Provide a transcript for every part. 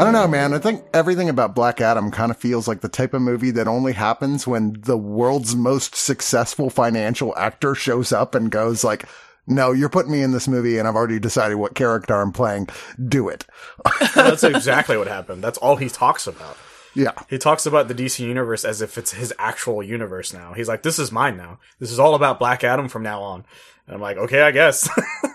I don't know, man. I think everything about Black Adam kind of feels like the type of movie that only happens when the world's most successful financial actor shows up and goes like, no, you're putting me in this movie and I've already decided what character I'm playing. Do it. Well, that's exactly what happened. That's all he talks about. Yeah. He talks about the DC universe as if it's his actual universe now. He's like, this is mine now. This is all about Black Adam from now on. And I'm like, okay, I guess.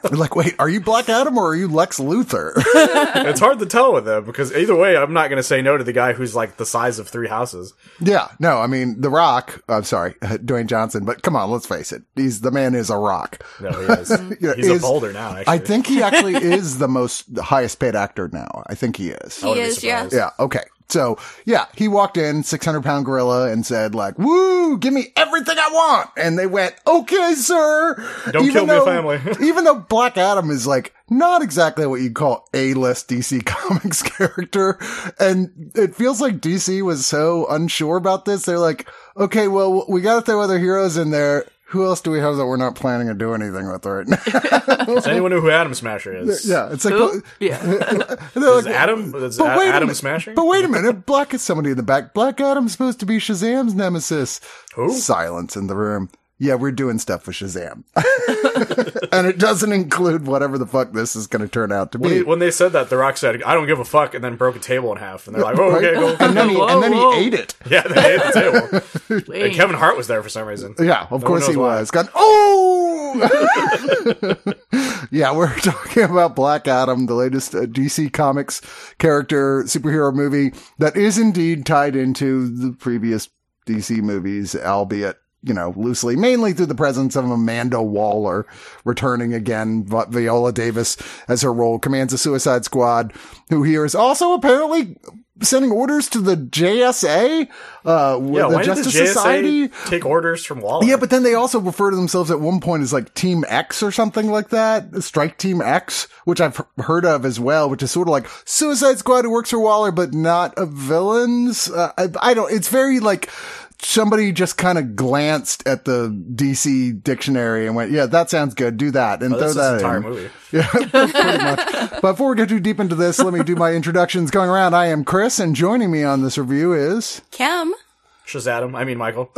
I'm like, wait, are you Black Adam or are you Lex Luthor? It's hard to tell with them because either way, I'm not going to say no to the guy who's like the size of three houses. Yeah. No, I mean, The Rock, I'm sorry, Dwayne Johnson, but come on, let's face it. He's the man is a rock. No, he is. He's a boulder now, actually. I think he actually is the highest paid actor now. I think he is. He is, yeah. Yeah. Okay. So, yeah, he walked in, 600-pound gorilla, and said, like, woo, give me everything I want. And they went, okay, sir. Don't even kill me, family. Even though Black Adam is, like, not exactly what you'd call A-list DC Comics character. And it feels like DC was so unsure about this. They're like, okay, well, we got to throw other heroes in there. Who else do we have that we're not planning to do anything with right now? Does anyone know who Atom Smasher is? Yeah, it's like, well, yeah. Is like, Atom Smasher? But wait a minute, Black is somebody in the back. Black Adam's supposed to be Shazam's nemesis. Who? Silence in the room. Yeah, we're doing stuff with Shazam. And it doesn't include whatever the fuck this is going to turn out to be. When they said that, The Rock said, I don't give a fuck, and then broke a table in half. And they're like, oh, okay, go. And then he ate it. Yeah, they ate the table. And Kevin Hart was there for some reason. Yeah, of course he was. Yeah, we're talking about Black Adam, the latest DC Comics character superhero movie that is indeed tied into the previous DC movies, albeit, you know, loosely, mainly through the presence of Amanda Waller returning again, but Viola Davis as her role commands the Suicide Squad, who here is also apparently sending orders to the JSA, the Justice Society. Take orders from Waller. Yeah, but then they also refer to themselves at one point as like Team X or something like that, Strike Team X, which I've heard of as well, which is sort of like Suicide Squad who works for Waller, but not of villains. It's very like, somebody just kind of glanced at the DC dictionary and went, yeah, that sounds good. Do that. And throw that in. Entire movie. Yeah, pretty much. But before we get too deep into this, let me do my introductions going around. I am Chris, and joining me on this review is... Kim. Shazadam. I mean, Michael.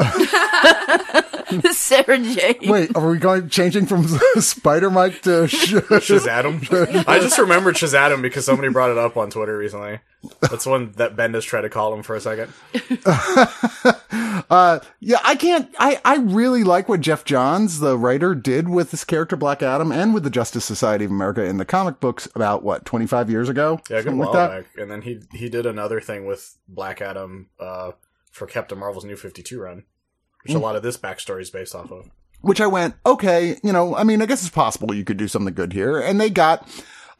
Sarah J. Wait, are we changing from Spider Mike to Shazadam? I just remembered Shazadam because somebody brought it up on Twitter recently. That's one that Bendis tried to call him for a second. I really like what Jeff Johns, the writer, did with this character Black Adam and with the Justice Society of America in the comic books about, 25 years ago? Yeah, good while back. And then he did another thing with Black Adam for Captain Marvel's New 52 run. Which a lot of this backstory is based off of. Which I went, okay, you know, I mean, I guess it's possible you could do something good here. And they got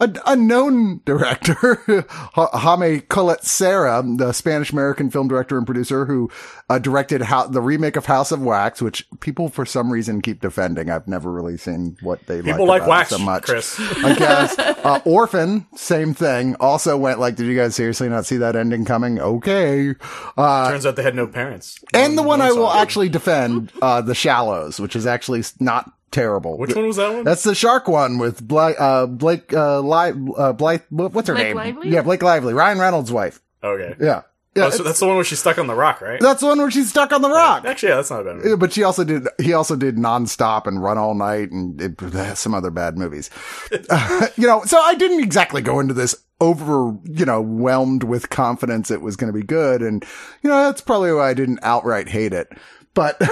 a known director, Jaime Collet-Serra, the Spanish-American film director and producer who directed the remake of House of Wax, which people for some reason keep defending. I've never really seen what they like wax so much. Chris. I guess. Orphan, same thing. Also went like, did you guys seriously not see that ending coming? Okay. Turns out they had no parents. And the one I will actually defend, The Shallows, which is actually not terrible. Which one was that one? That's the shark one with Blake Lively? Yeah, Blake Lively, Ryan Reynolds' wife. Okay. Yeah. Yeah, so that's the one where she's stuck on the rock, right? That's the one where she's stuck on the rock. Actually, yeah, that's not a bad movie. Yeah, but he also did Non-Stop and Run All Night and some other bad movies. So I didn't exactly go into this overwhelmed with confidence it was going to be good. And, you know, that's probably why I didn't outright hate it. But to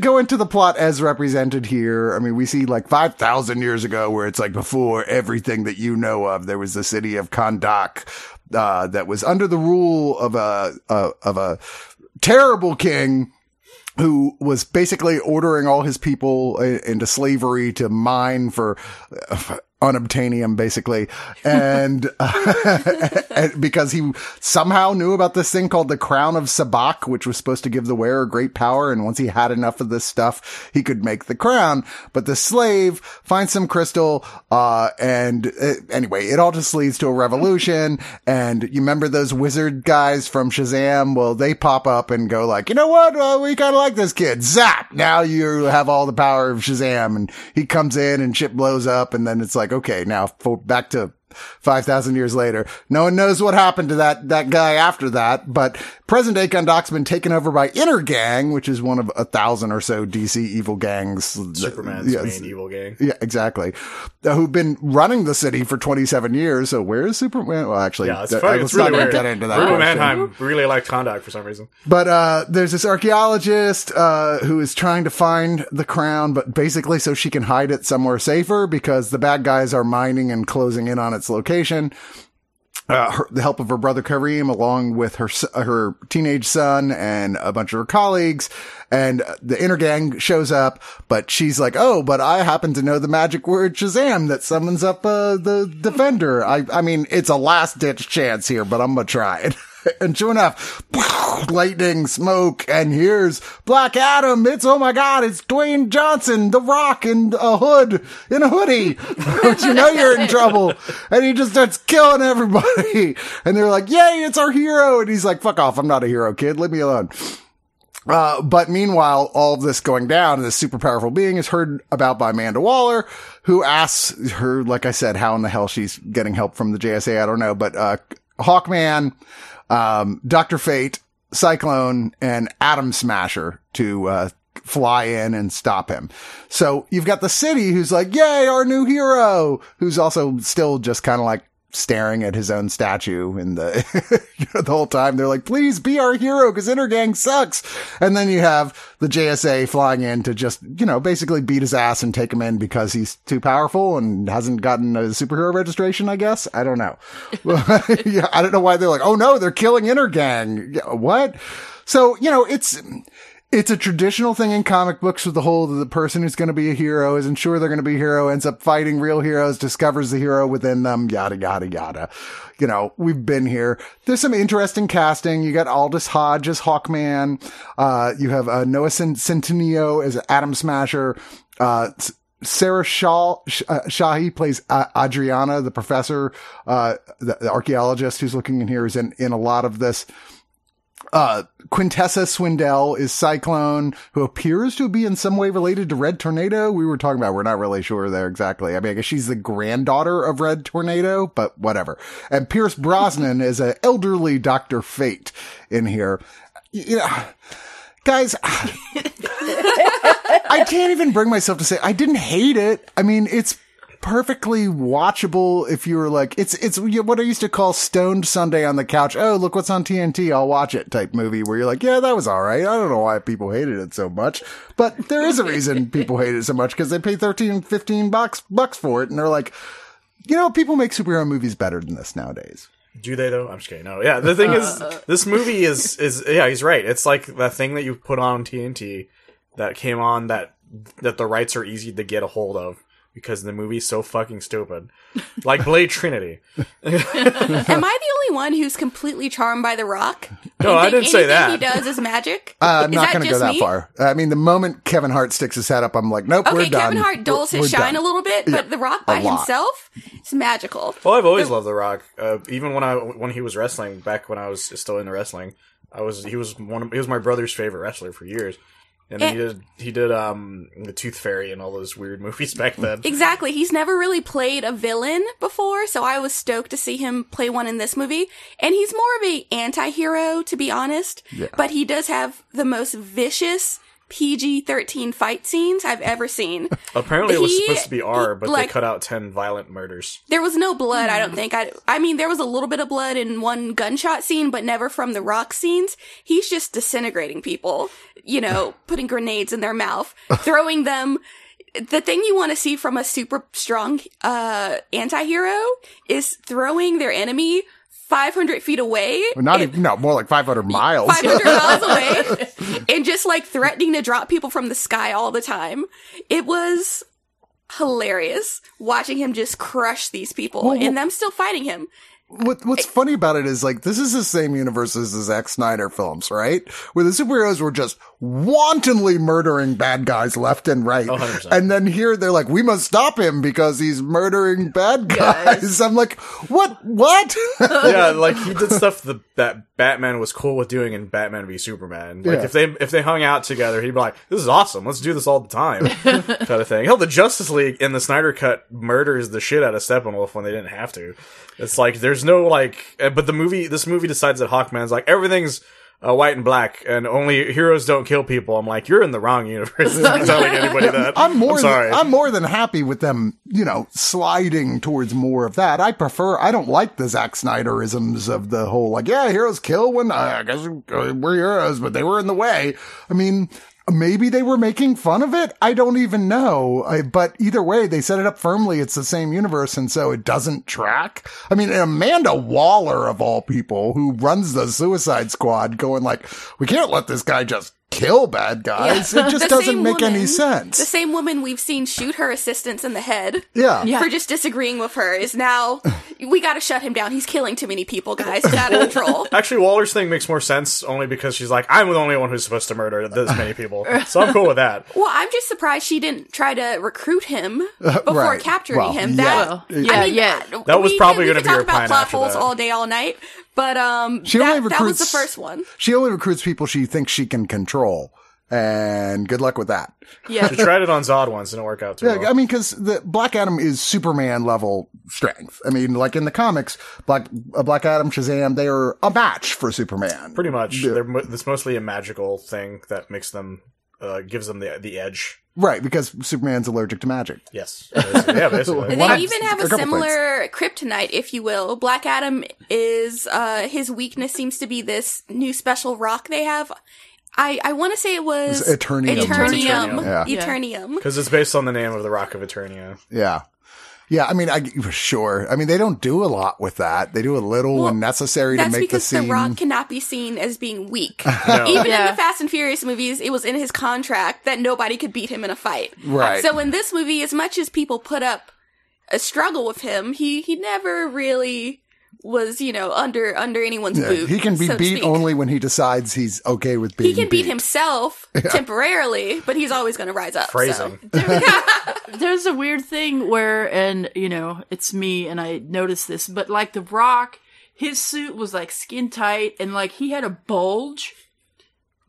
go into the plot as represented here, I mean, we see like 5,000 years ago where it's like before everything that you know of, there was the city of Kahndaq that was under the rule of a terrible king who was basically ordering all his people into slavery to mine for unobtainium, basically. And because he somehow knew about this thing called the Crown of Sabak, which was supposed to give the wearer great power. And once he had enough of this stuff, he could make the crown. But the slave finds some crystal. Anyway, it all just leads to a revolution. And you remember those wizard guys from Shazam? Well, they pop up and go like, you know what? Well, we kind of like this kid. Zap! Now you have all the power of Shazam. And he comes in and shit blows up. And then it's like, okay, now back to 5,000 years later. No one knows what happened to that guy after that, but present day Kahndaq's been taken over by Intergang, which is one of 1,000 or so DC evil gangs. Superman's main evil gang. Yeah, exactly. Who've been running the city for 27 years. So where is Superman? Well, actually, it's really weird. Get into that. Ruben Mannheim really liked Kahndaq for some reason. But there's this archaeologist who is trying to find the crown, but basically so she can hide it somewhere safer because the bad guys are mining and closing in on its location. The help of her brother Kareem, along with her teenage son and a bunch of her colleagues, and the inner gang shows up. But she's like, "Oh, but I happen to know the magic word Shazam that summons up the defender. I mean, it's a last ditch chance here, but I'm gonna try it." And sure enough, lightning, smoke, and here's Black Adam. It's, oh my God, it's Dwayne Johnson, The Rock, in a hood, in a hoodie. But you know you're in trouble. And he just starts killing everybody. And they're like, yay, it's our hero. And he's like, fuck off, I'm not a hero, kid. Leave me alone. But meanwhile, all of this going down, and this super powerful being is heard about by Amanda Waller, who asks her, like I said, how in the hell she's getting help from the JSA, I don't know. But Hawkman, Dr. Fate, Cyclone, and Atom Smasher to fly in and stop him. So you've got the city who's like, yay, our new hero, who's also still just kind of like staring at his own statue in the the whole time. They're like, please be our hero because Intergang sucks. And then you have the JSA flying in to just, basically beat his ass and take him in because he's too powerful and hasn't gotten a superhero registration, I guess. I don't know. Yeah, I don't know why they're like, oh no, they're killing Intergang. What? So, it's a traditional thing in comic books with the whole that the person who's going to be a hero isn't sure they're going to be a hero, ends up fighting real heroes, discovers the hero within them, yada, yada, yada. We've been here. There's some interesting casting. You got Aldis Hodge as Hawkman. You have Noah Centineo as Atom Smasher. Sarah Shahi plays Adriana, the professor, the archaeologist who's looking in here, is in a lot of this. Quintessa Swindell is Cyclone, who appears to be in some way related to Red Tornado. We were talking about, we're not really sure there exactly. I mean, I guess she's the granddaughter of Red Tornado, but whatever. And Pierce Brosnan is an elderly Dr. Fate in here. Guys, I can't even bring myself to say I didn't hate it. I mean, it's perfectly watchable if you were like, it's what I used to call stoned Sunday on the couch. Oh, look what's on TNT. I'll watch it type movie where you're like, yeah, that was all right. I don't know why people hated it so much, but there is a reason people hate it so much because they pay $13, $15 for it. And they're like, people make superhero movies better than this nowadays. Do they though? I'm just kidding. No. Yeah. The thing is, this movie is, yeah, he's right. It's like that thing that you put on TNT that came on that the rights are easy to get a hold of. Because the movie's so fucking stupid. Like Blade Trinity. Am I the only one who's completely charmed by The Rock? No, I didn't say that. Anything he does is magic? I'm not going to go that far. I mean, the moment Kevin Hart sticks his head up, I'm like, nope, we're done. Okay, Kevin Hart dulls his shine a little bit, but The Rock by himself is magical. Well, I've always loved The Rock. Even when he was wrestling, back when I was still into wrestling, he was my brother's favorite wrestler for years. And he did The Tooth Fairy and all those weird movies back then. Exactly. He's never really played a villain before, so I was stoked to see him play one in this movie. And he's more of an anti-hero, to be honest. Yeah. But he does have the most vicious PG-13 fight scenes I've ever seen. Apparently it was supposed to be R, but like, they cut out 10 violent murders. There was no blood, I don't think. I mean, there was a little bit of blood in one gunshot scene, but never from the rock scenes. He's just disintegrating people, you know, putting grenades in their mouth, throwing them. The thing you want to see from a super strong anti-hero is throwing their enemy 500 feet away. More like 500 miles. 500 miles away. And just like threatening to drop people from the sky all the time. It was hilarious watching him just crush these people and them still fighting him. What's funny about it is, like, this is the same universe as the Zack Snyder films, right? Where the superheroes were just wantonly murdering bad guys left and right. 100%. And then here they're like, we must stop him because he's murdering bad guys. Yes. I'm like, what? Yeah, like, he did stuff that Batman was cool with doing in Batman v Superman. Like, if they hung out together, he'd be like, this is awesome, let's do this all the time, kind of thing. Hell, the Justice League in the Snyder Cut murders the shit out of Steppenwolf when they didn't have to. It's like, there's no, like, but this movie decides that Hawkman's like, everything's white and black, and only heroes don't kill people. I'm like, you're in the wrong universe. I'm telling anybody that. I'm more than happy with them, you know, sliding towards more of that. I don't like the Zack Snyderisms of the whole, like, yeah, heroes kill when, I guess we're heroes, but they were in the way. I mean, maybe they were making fun of it. I don't even know. But either way, they set it up firmly. It's the same universe, and so it doesn't track. I mean, Amanda Waller, of all people, who runs the Suicide Squad, going like, we can't let this guy just kill bad guys. Yeah. It just doesn't make any sense. The same woman we've seen shoot her assistants in the head for just disagreeing with her is now, we gotta shut him down. He's killing too many people, guys. It's out of control. Actually, Waller's thing makes more sense only because she's like, I'm the only one who's supposed to murder this many people. So I'm cool with that. Well, I'm just surprised she didn't try to recruit him before capturing him. That was probably going to be her plan. We could talk about plot holes all day, all night. But that was the first one. She only recruits people she thinks she can control. And good luck with that. Yeah. She tried it on Zod once and it worked out too well. I mean, because the Black Adam is Superman level strength. I mean, like in the comics, Black Adam, Shazam, they are a match for Superman. Pretty much. It's mostly a magical thing that makes them, gives them the edge. Right, because Superman's allergic to magic. Yes. Yeah, basically. They even have a similar kryptonite, if you will. Black Adam is, his weakness seems to be this new special rock they have. I want to say it was Eternium. Eternium. Because it's based on the name of the Rock of Eternia. Yeah. Yeah, I mean, sure. I mean, they don't do a lot with that. They do a little when necessary to make the scene. That's because The Rock cannot be seen as being weak. No. Even in the Fast and Furious movies, it was in his contract that nobody could beat him in a fight. Right. So in this movie, as much as people put up a struggle with him, he never really was, you know, under anyone's boot. He can be beat only when he decides he's okay with being beat. He can beat himself temporarily, but he's always going to rise up. Phrasing. So. There's a weird thing where, and, you know, it's me and I noticed this, but like The Rock, his suit was like skin tight and like he had a bulge.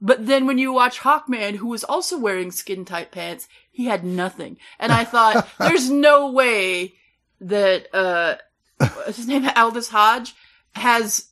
But then when you watch Hawkman, who was also wearing skin tight pants, he had nothing. And I thought, there's no way that, his name, Aldis Hodge, has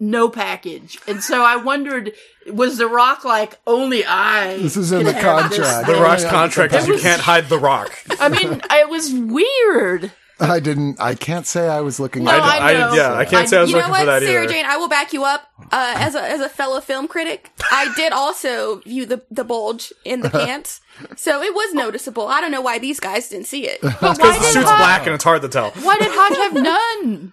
no package. And so I wondered, was The Rock like, only I... This is in the contract. The Rock's contract is you can't hide The Rock. I mean, it was weird. I can't say I was looking. I can't say I was looking for that either. You know what, Sarah Jane, I will back you up. As a fellow film critic, I did also view the bulge in the pants, so it was noticeable. I don't know why these guys didn't see it. Because the suit's black and it's hard to tell. Why did Hodge have none?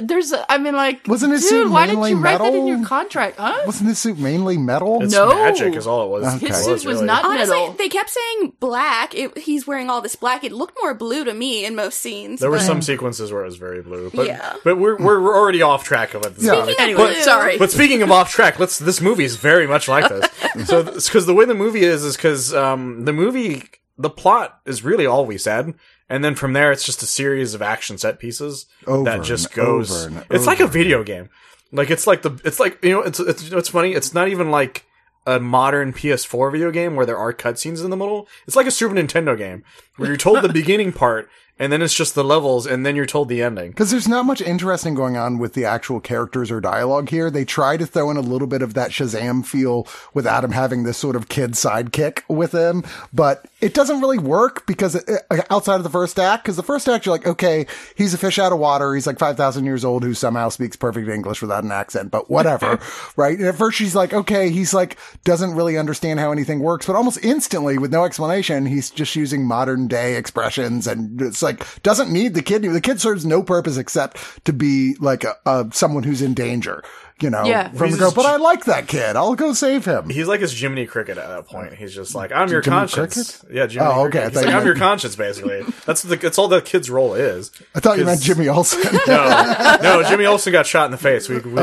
Wasn't his suit mainly metal? Why did you write that in your contract, huh? Wasn't his suit mainly metal? No. Magic is all it was. Okay. His suit was not metal. Honestly, they kept saying black. He's wearing all this black. It looked more blue to me in most scenes. There were some sequences where it was very blue. But, but we're already off track of it. But speaking of off track, this movie is very much like this. So, because the way the movie is because the plot is really all we said. And then from there, it's just a series of action set pieces that just goes. It's like a video game. Like it's funny. It's not even like a modern PS4 video game where there are cutscenes in the middle. It's like a Super Nintendo game where you're told the beginning part And then it's just the levels, and then you're told the ending. Because there's not much interesting going on with the actual characters or dialogue here. They try to throw in a little bit of that Shazam feel with Adam having this sort of kid sidekick with him, but it doesn't really work because outside of the first act, because the first act, you're like, okay, he's a fish out of water. He's like 5,000 years old who somehow speaks perfect English without an accent, but whatever, right? And at first, she's like, okay, he's like, doesn't really understand how anything works, but almost instantly, with no explanation, he's just using modern day expressions and it's like, doesn't need the kid. The kid serves no purpose except to be like someone who's in danger. You know, yeah. From the girl, but I like that kid. I'll go save him. He's like his Jiminy Cricket at that point. He's just like, I'm your conscience. Cricket? Yeah, Jiminy Cricket. Okay. He's like, I'm your conscience, basically. That's all that kid's role is. I thought you meant Jimmy Olsen. No, Jimmy Olsen got shot in the face. We don't know.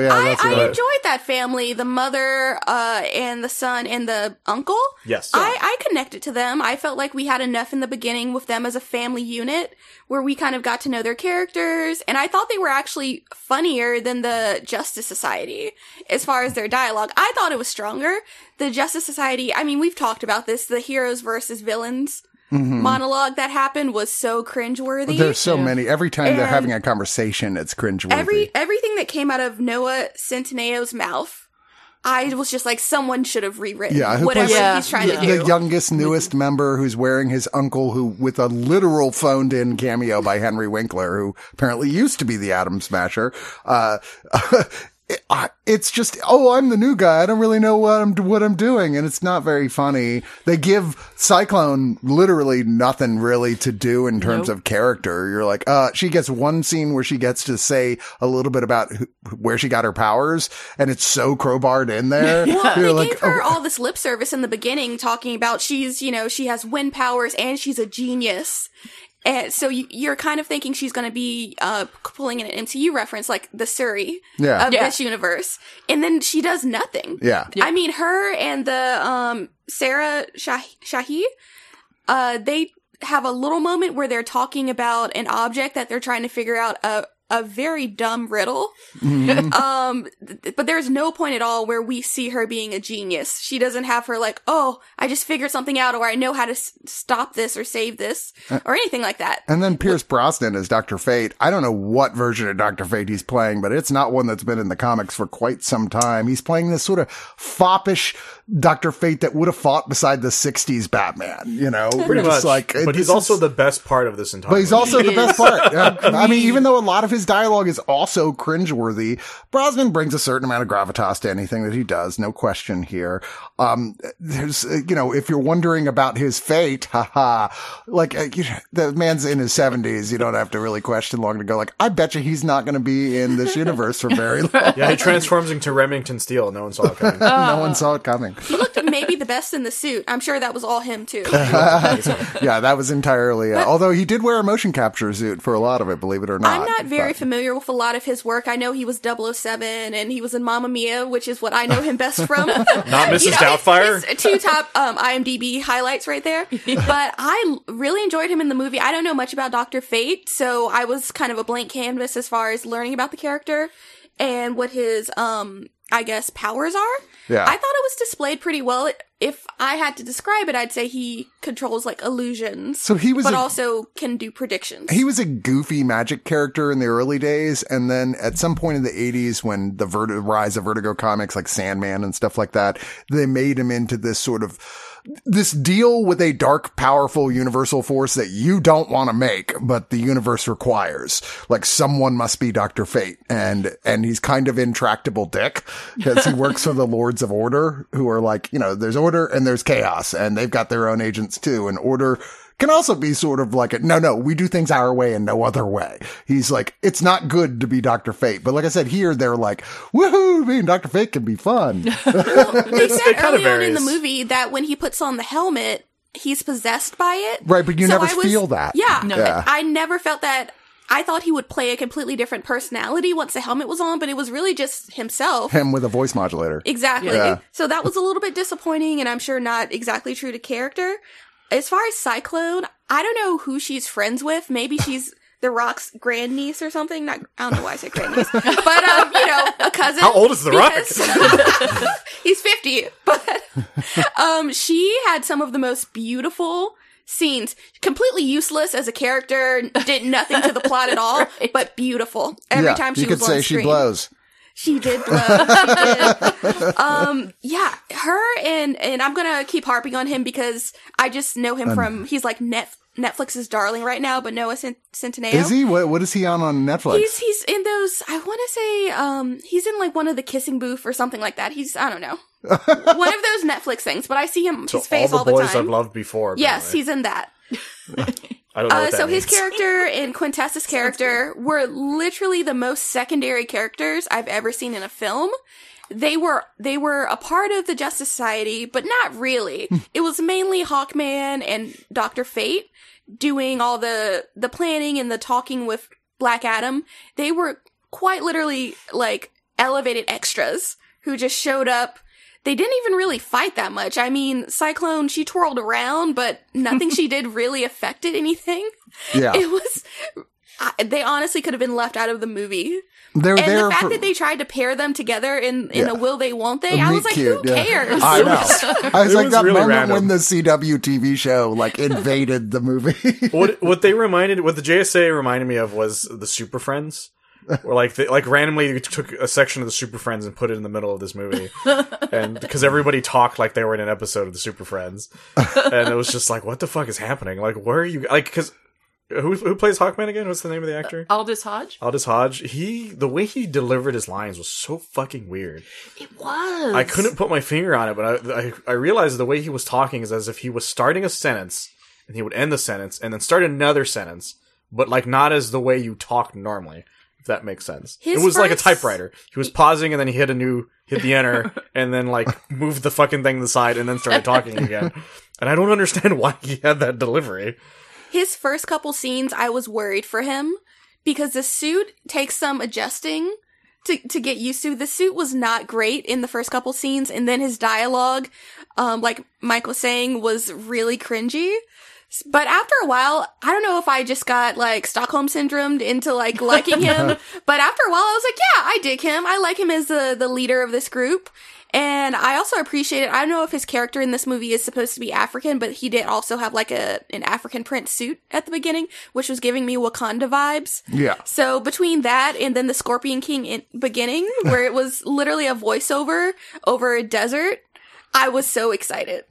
Yeah, I enjoyed that family, the mother and the son and the uncle. Yes. I connected to them. I felt like we had enough in the beginning with them as a family unit where we kind of got to know their characters. And I thought they were actually funnier than the Justice Society as far as their dialogue. I thought it was stronger. The Justice Society, I mean, we've talked about this, the heroes versus villains monologue that happened was so cringeworthy. There's so many. Every time they're having a conversation, it's cringeworthy. Everything that came out of Noah Centineo's mouth, I was just like, someone should have rewritten whatever he's trying to do. The youngest, newest member who's wearing his uncle, who with a literal phoned-in cameo by Henry Winkler, who apparently used to be the Atom Smasher. It's just, I'm the new guy. I don't really know what I'm doing, and it's not very funny. They give Cyclone literally nothing really to do in terms of character. You're like, she gets one scene where she gets to say a little bit about where she got her powers, and it's so crowbarred in there. Well, they gave her all this lip service in the beginning, talking about she's, you know, she has wind powers and she's a genius. And so you're kind of thinking she's going to be pulling in an MCU reference, like the Suri of this universe. And then she does nothing. Yeah. I mean, her and the Sarah Shahi, they have a little moment where they're talking about an object that they're trying to figure out a very dumb riddle. But there's no point at all where we see her being a genius. She doesn't have her like, I just figured something out, or I know how to stop this or save this or anything like that. And then Pierce Brosnan as Dr. Fate. I don't know what version of Dr. Fate he's playing, but it's not one that's been in the comics for quite some time. He's playing this sort of foppish Dr. Fate that would have fought beside the 60s Batman, you know? Pretty much. Like, but he's also the best part of this entire movie. But he's also the best part. I mean, even though a lot of his dialogue is also cringeworthy, Brosnan brings a certain amount of gravitas to anything that he does, no question here. There's, you know, if you're wondering about his fate, like, the man's in his 70s, you don't have to really question long to go, like, I bet you he's not going to be in this universe for very long. Yeah, he transforms into Remington Steele. No one saw it coming. No one saw it coming. He looked maybe the best in the suit. I'm sure that was all him, too. Yeah, that was entirely... although he did wear a motion capture suit for a lot of it, believe it or not. I'm not very familiar with a lot of his work. I know he was 007, and he was in Mamma Mia, which is what I know him best from. Not Mrs. Doubtfire? His two top IMDb highlights right there. But I really enjoyed him in the movie. I don't know much about Dr. Fate, so I was kind of a blank canvas as far as learning about the character and what his... I guess, powers are. Yeah. I thought it was displayed pretty well. If I had to describe it, I'd say he controls, like, illusions, also can do predictions. He was a goofy magic character in the early days, and then at some point in the 80s, when the rise of Vertigo comics, like Sandman and stuff like that, they made him into this sort of... this deal with a dark, powerful universal force that you don't want to make, but the universe requires. Like, someone must be Dr. Fate. And he's kind of intractable dick because he works for the Lords of Order, who are like, you know, there's order and there's chaos, and they've got their own agents too. And order can also be sort of like, no, we do things our way and no other way. He's like, it's not good to be Dr. Fate. But like I said, here they're like, woohoo, being Dr. Fate can be fun. Well, they said early on in the movie that when he puts on the helmet, he's possessed by it. Right, but feel that. Yeah, no. Yeah. I never felt that. I thought he would play a completely different personality once the helmet was on, but it was really just himself. Him with a voice modulator. Exactly. Yeah. So that was a little bit disappointing, and I'm sure not exactly true to character. As far as Cyclone, I don't know who she's friends with. Maybe she's The Rock's grandniece or something. I don't know why I say grandniece. But, you know, a cousin. How old is The Rock? He's 50. But she had some of the most beautiful scenes. Completely useless as a character, did nothing to the plot at all, right. But beautiful. Every time she was on screen. You could say she blows. She did blow. She did. Her and I'm going to keep harping on him because I just know him from, he's like Netflix's darling right now, but Noah Centineo. Is he? What is he on Netflix? He's in those, I want to say, he's in like one of the Kissing Booth or something like that. He's, I don't know. One of those Netflix things, but I see him, so his face all the time. All the Boys I've Loved Before. Apparently. Yes, he's in that. I don't know what that so means. His character and Quintessa's character were literally the most secondary characters I've ever seen in a film. They were a part of the Justice Society, but not really. It was mainly Hawkman and Dr. Fate doing all the planning and the talking with Black Adam. They were quite literally like elevated extras who just showed up. They didn't even really fight that much. I mean, Cyclone, she twirled around, but nothing she did really affected anything. Yeah. It was... they honestly could have been left out of the movie. The fact that they tried to pair them together in a will they, won't they? I was like, who cares? I know. I was like, that really moment random. When the CW TV show like invaded the movie. What the JSA reminded me of was the Super Friends. Or like randomly you took a section of the Super Friends and put it in the middle of this movie, and because everybody talked like they were in an episode of the Super Friends, and it was just like, what the fuck is happening? Like, where are you? Like, because who plays Hawkman again? What's the name of the actor? Aldis Hodge. The way he delivered his lines was so fucking weird. It was. I couldn't put my finger on it, but I realized the way he was talking is as if he was starting a sentence and he would end the sentence and then start another sentence, but like not as the way you talk normally. That makes sense. It was like a typewriter. He was pausing and then he hit the enter and then like moved the fucking thing to the side and then started talking again. And I don't understand why he had that delivery. His first couple scenes, I was worried for him because the suit takes some adjusting to get used to. The suit was not great in the first couple scenes, and then his dialogue, like Mike was saying, was really cringy. But after a while, I don't know if I just got, like, Stockholm Syndromed into, like, liking him. But after a while, I was like, yeah, I dig him. I like him as the leader of this group. And I also appreciate it. I don't know if his character in this movie is supposed to be African, but he did also have, like, an African print suit at the beginning, which was giving me Wakanda vibes. Yeah. So between that and then the Scorpion King beginning, where it was literally a voiceover over a desert. I was so excited.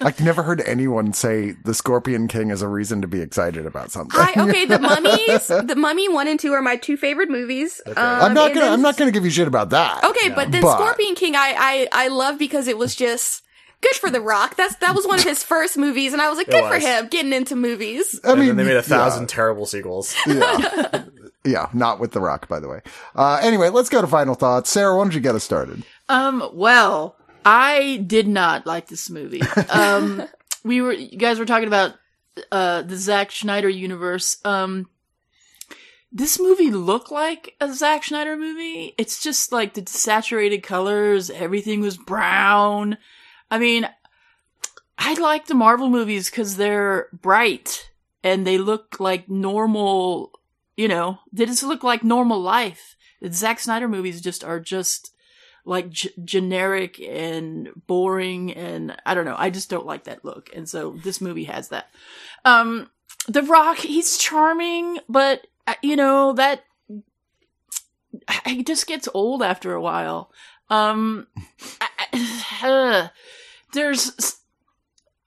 I've never heard anyone say the Scorpion King is a reason to be excited about something. The Mummy 1 and 2 are my two favorite movies. Okay. I'm not gonna give you shit about that. Okay, no. But then Scorpion King, I love because it was just good for The Rock. That was one of his first movies, and I was like, for him getting into movies. I mean, they made 1,000 terrible sequels. Yeah. Yeah, not with The Rock, by the way. Anyway, let's go to final thoughts. Sarah, why don't you get us started? Well, I did not like this movie. You guys were talking about the Zack Snyder universe. This movie looked like a Zack Snyder movie. It's just like the saturated colors. Everything was brown. I mean, I like the Marvel movies because they're bright and they look like normal, you know, they just look like normal life. The Zack Snyder movies are just like generic and boring, and I don't know, I just don't like that look, and so this movie has that. The Rock, he's charming, but you know, that he just gets old after a while. I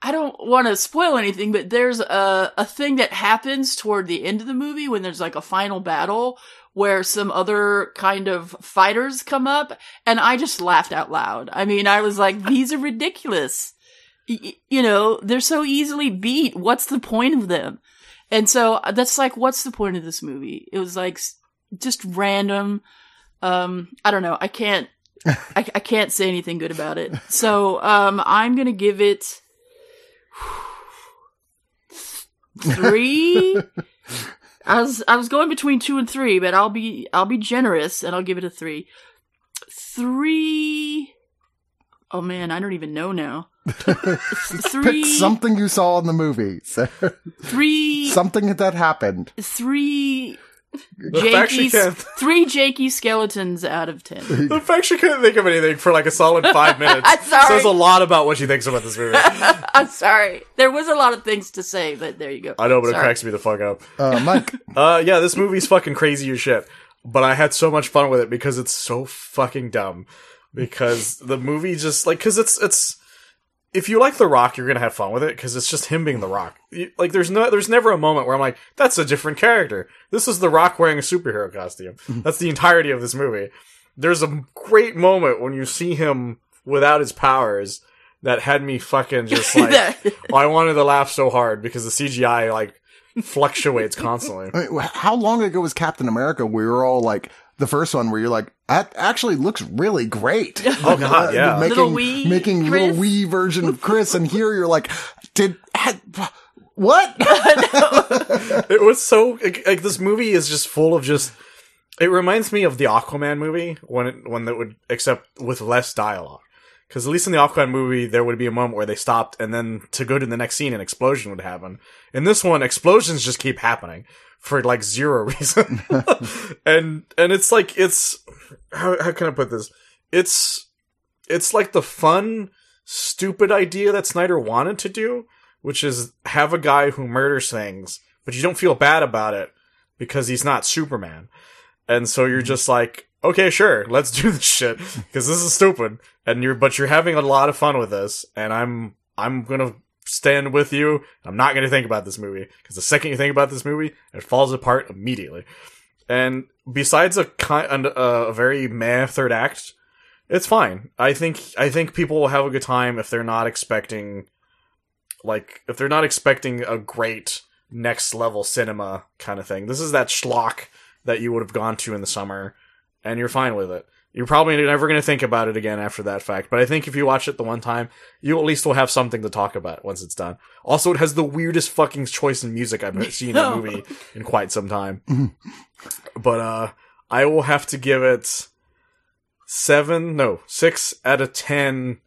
don't want to spoil anything, but there's a thing that happens toward the end of the movie when there's like a final battle where some other kind of fighters come up, and I just laughed out loud. I mean, I was like, these are ridiculous. You know, they're so easily beat. What's the point of them? And so that's like, what's the point of this movie? It was like just random. I don't know. I can't say anything good about it. So I'm going to give it 3. I was going between 2 and 3, but I'll be generous and I'll give it a 3. 3. Oh man, I don't even know now. 3. Pick something you saw in the movie. 3. Something that happened. 3 Three Jakey skeletons out of 10. The fact she couldn't think of anything for like a solid 5 minutes says a lot about what she thinks about this movie. I'm sorry. There was a lot of things to say, but there you go. I know, but it cracks me the fuck up. Mike. Yeah, this movie's fucking crazy as shit. But I had so much fun with it because it's so fucking dumb. Because the movie just, like, because it's, if you like The Rock, you're gonna have fun with it, because it's just him being The Rock. Like, there's never a moment where I'm like, that's a different character. This is The Rock wearing a superhero costume. That's the entirety of this movie. There's a great moment when you see him without his powers that had me fucking just like, I wanted to laugh so hard, because the CGI, like, fluctuates constantly. I mean, how long ago was Captain America? We were all like, the first one where you're like, that actually looks really great. Oh, God, yeah. Making little wee version of Chris, and here you're like, what? It was so, like, this movie is just full of just, it reminds me of the Aquaman movie, except with less dialogue. Because at least in the Aquaman movie, there would be a moment where they stopped, and then to go to the next scene, an explosion would happen. In this one, explosions just keep happening for, like, zero reason. and it's like, it's, how can I put this? It's like the fun, stupid idea that Snyder wanted to do, which is have a guy who murders things, but you don't feel bad about it because he's not Superman. And so you're just like, okay, sure, let's do this shit, because this is stupid. But you're having a lot of fun with this, and I'm gonna stand with you. I'm not gonna think about this movie, because the second you think about this movie, it falls apart immediately. And besides a very meh third act, it's fine. I think people will have a good time if they're not expecting, a great next level cinema kind of thing. This is that schlock that you would have gone to in the summer, and you're fine with it. You're probably never going to think about it again after that fact, but I think if you watch it the one time, you at least will have something to talk about once it's done. Also, it has the weirdest fucking choice in music I've seen in a movie in quite some time. But I will have to give it 6 out of 10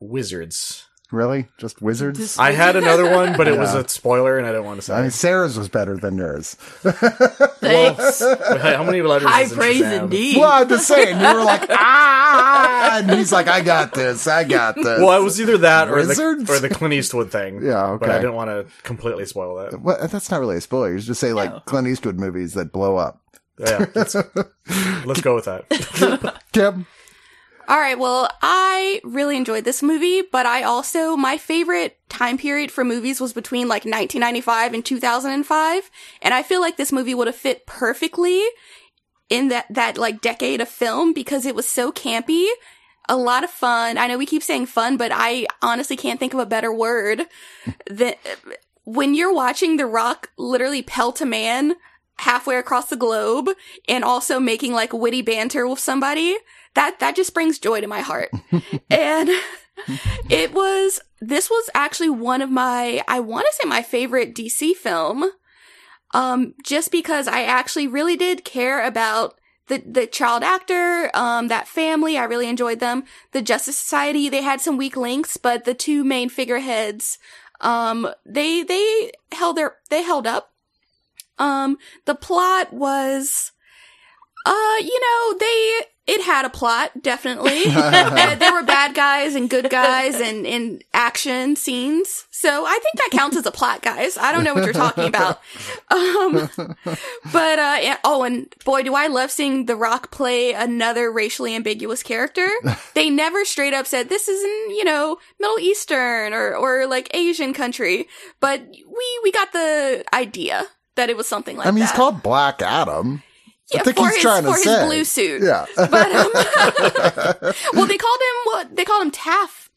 wizards. Really? Just wizards? I had another one, but it was a spoiler, and I didn't want to say it. I mean, Sarah's was better than yours. Thanks. Well, how many letters is in Shazam? High praise indeed. Well, I'm just saying. You were like, and he's like, I got this. Well, it was either that or the Clint Eastwood thing. Yeah, okay. But I didn't want to completely spoil that. Well, that's not really a spoiler. You should just say, like, Clint Eastwood movies that blow up. Yeah. Let's go with that. Kim? All right, well, I really enjoyed this movie, but I also, my favorite time period for movies was between, like, 1995 and 2005, and I feel like this movie would have fit perfectly in that like, decade of film, because it was so campy, a lot of fun. I know we keep saying fun, but I honestly can't think of a better word. When you're watching The Rock literally pelt a man halfway across the globe and also making, like, witty banter with somebody, that just brings joy to my heart. And this was actually one of my, I want to say my favorite DC film, just because I actually really did care about the child actor, that family. I really enjoyed them. The Justice Society, they had some weak links, but the two main figureheads, they held up. The plot was, it had a plot, definitely. There were bad guys and good guys and action scenes. So I think that counts as a plot, guys. I don't know what you're talking about. And boy, do I love seeing The Rock play another racially ambiguous character. They never straight up said, this is in, Middle Eastern or like Asian country. But we got the idea that it was something like that. I mean, he's called Black Adam. Yeah, I think he's trying to say his blue suit. Yeah. But, well, they called him Taff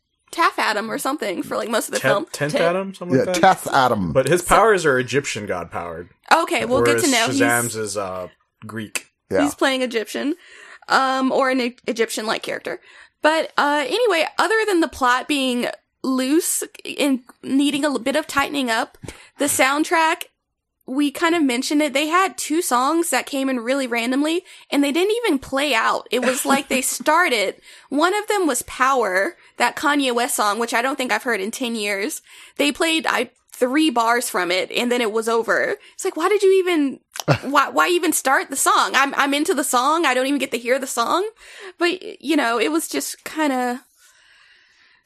Adam or something for like most of the film. Tenth Adam, something like that. Yeah, Taff Adam. But his powers are Egyptian god powered. Okay, well, good to know. Shazam's is Greek. Yeah. He's playing Egyptian, or an Egyptian like character. But anyway, other than the plot being loose and needing a bit of tightening up, the soundtrack. We kind of mentioned it. They had two songs that came in really randomly, and they didn't even play out. It was like they started. One of them was Power, that Kanye West song, which I don't think I've heard in 10 years. They played, I three bars from it, and then it was over. It's like, why did you even, why even start the song? I'm into the song. I don't even get to hear the song. But, you know, it was just kind of...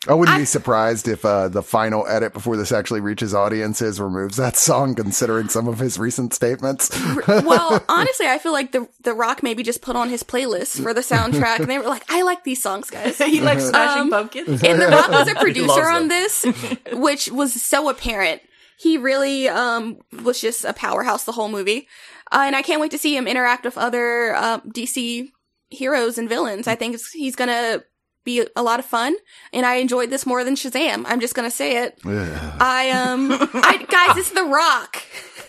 I wouldn't be surprised if the final edit before this actually reaches audiences removes that song, considering some of his recent statements. Well, honestly, I feel like The Rock maybe just put on his playlist for the soundtrack, and they were like, I like these songs, guys. He likes Smashing Pumpkins. And The Rock was a producer on this, which was so apparent. He really was just a powerhouse the whole movie. And I can't wait to see him interact with other DC heroes and villains. I think he's going to be a lot of fun, and I enjoyed this more than Shazam. I'm just gonna say it. Yeah. Guys, it's The Rock.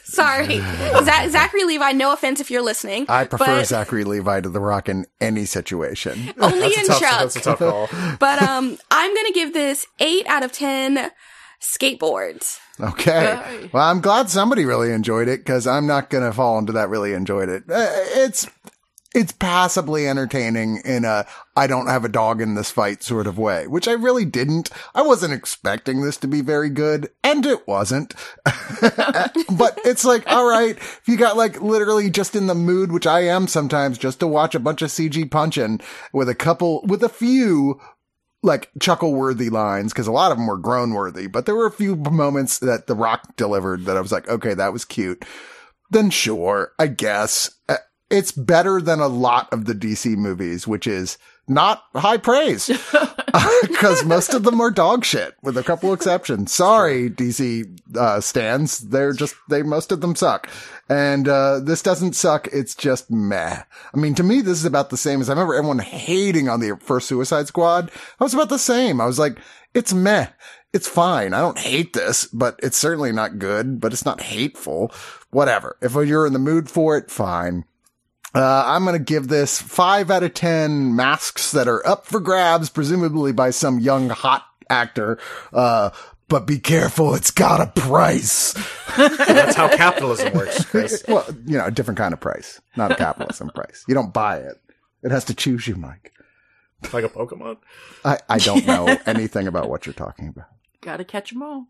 Sorry, Zachary Levi. No offense if you're listening. I prefer Zachary Levi to The Rock in any situation. Only in Chuck. That's a tough call. But I'm gonna give this 8 out of 10 skateboards. Okay. Well, I'm glad somebody really enjoyed it, because I'm not gonna fall into that. Really enjoyed it. It's passably entertaining in a I don't have a dog in this fight sort of way, which I really didn't. I wasn't expecting this to be very good, and it wasn't. But it's like, all right, if you got like literally just in the mood, which I am sometimes, just to watch a bunch of CG punching with a few like chuckle-worthy lines, because a lot of them were groan-worthy, but there were a few moments that The Rock delivered that I was like, okay, that was cute. Then sure, I guess. It's better than a lot of the DC movies, which is not high praise, because most of them are dog shit, with a couple exceptions. Sorry, DC stans. Most of them suck. And this doesn't suck. It's just meh. I mean, to me, this is about the same as I remember everyone hating on the first Suicide Squad. I was about the same. I was like, it's meh. It's fine. I don't hate this, but it's certainly not good, but it's not hateful. Whatever. If you're in the mood for it, fine. I'm going to give this 5 out of 10 masks that are up for grabs, presumably by some young hot actor. But be careful, it's got a price. That's how capitalism works, Chris. Well, you know, a different kind of price, not a capitalism price. You don't buy it. It has to choose you, Mike. Like a Pokemon? I don't know anything about what you're talking about. Gotta catch them all.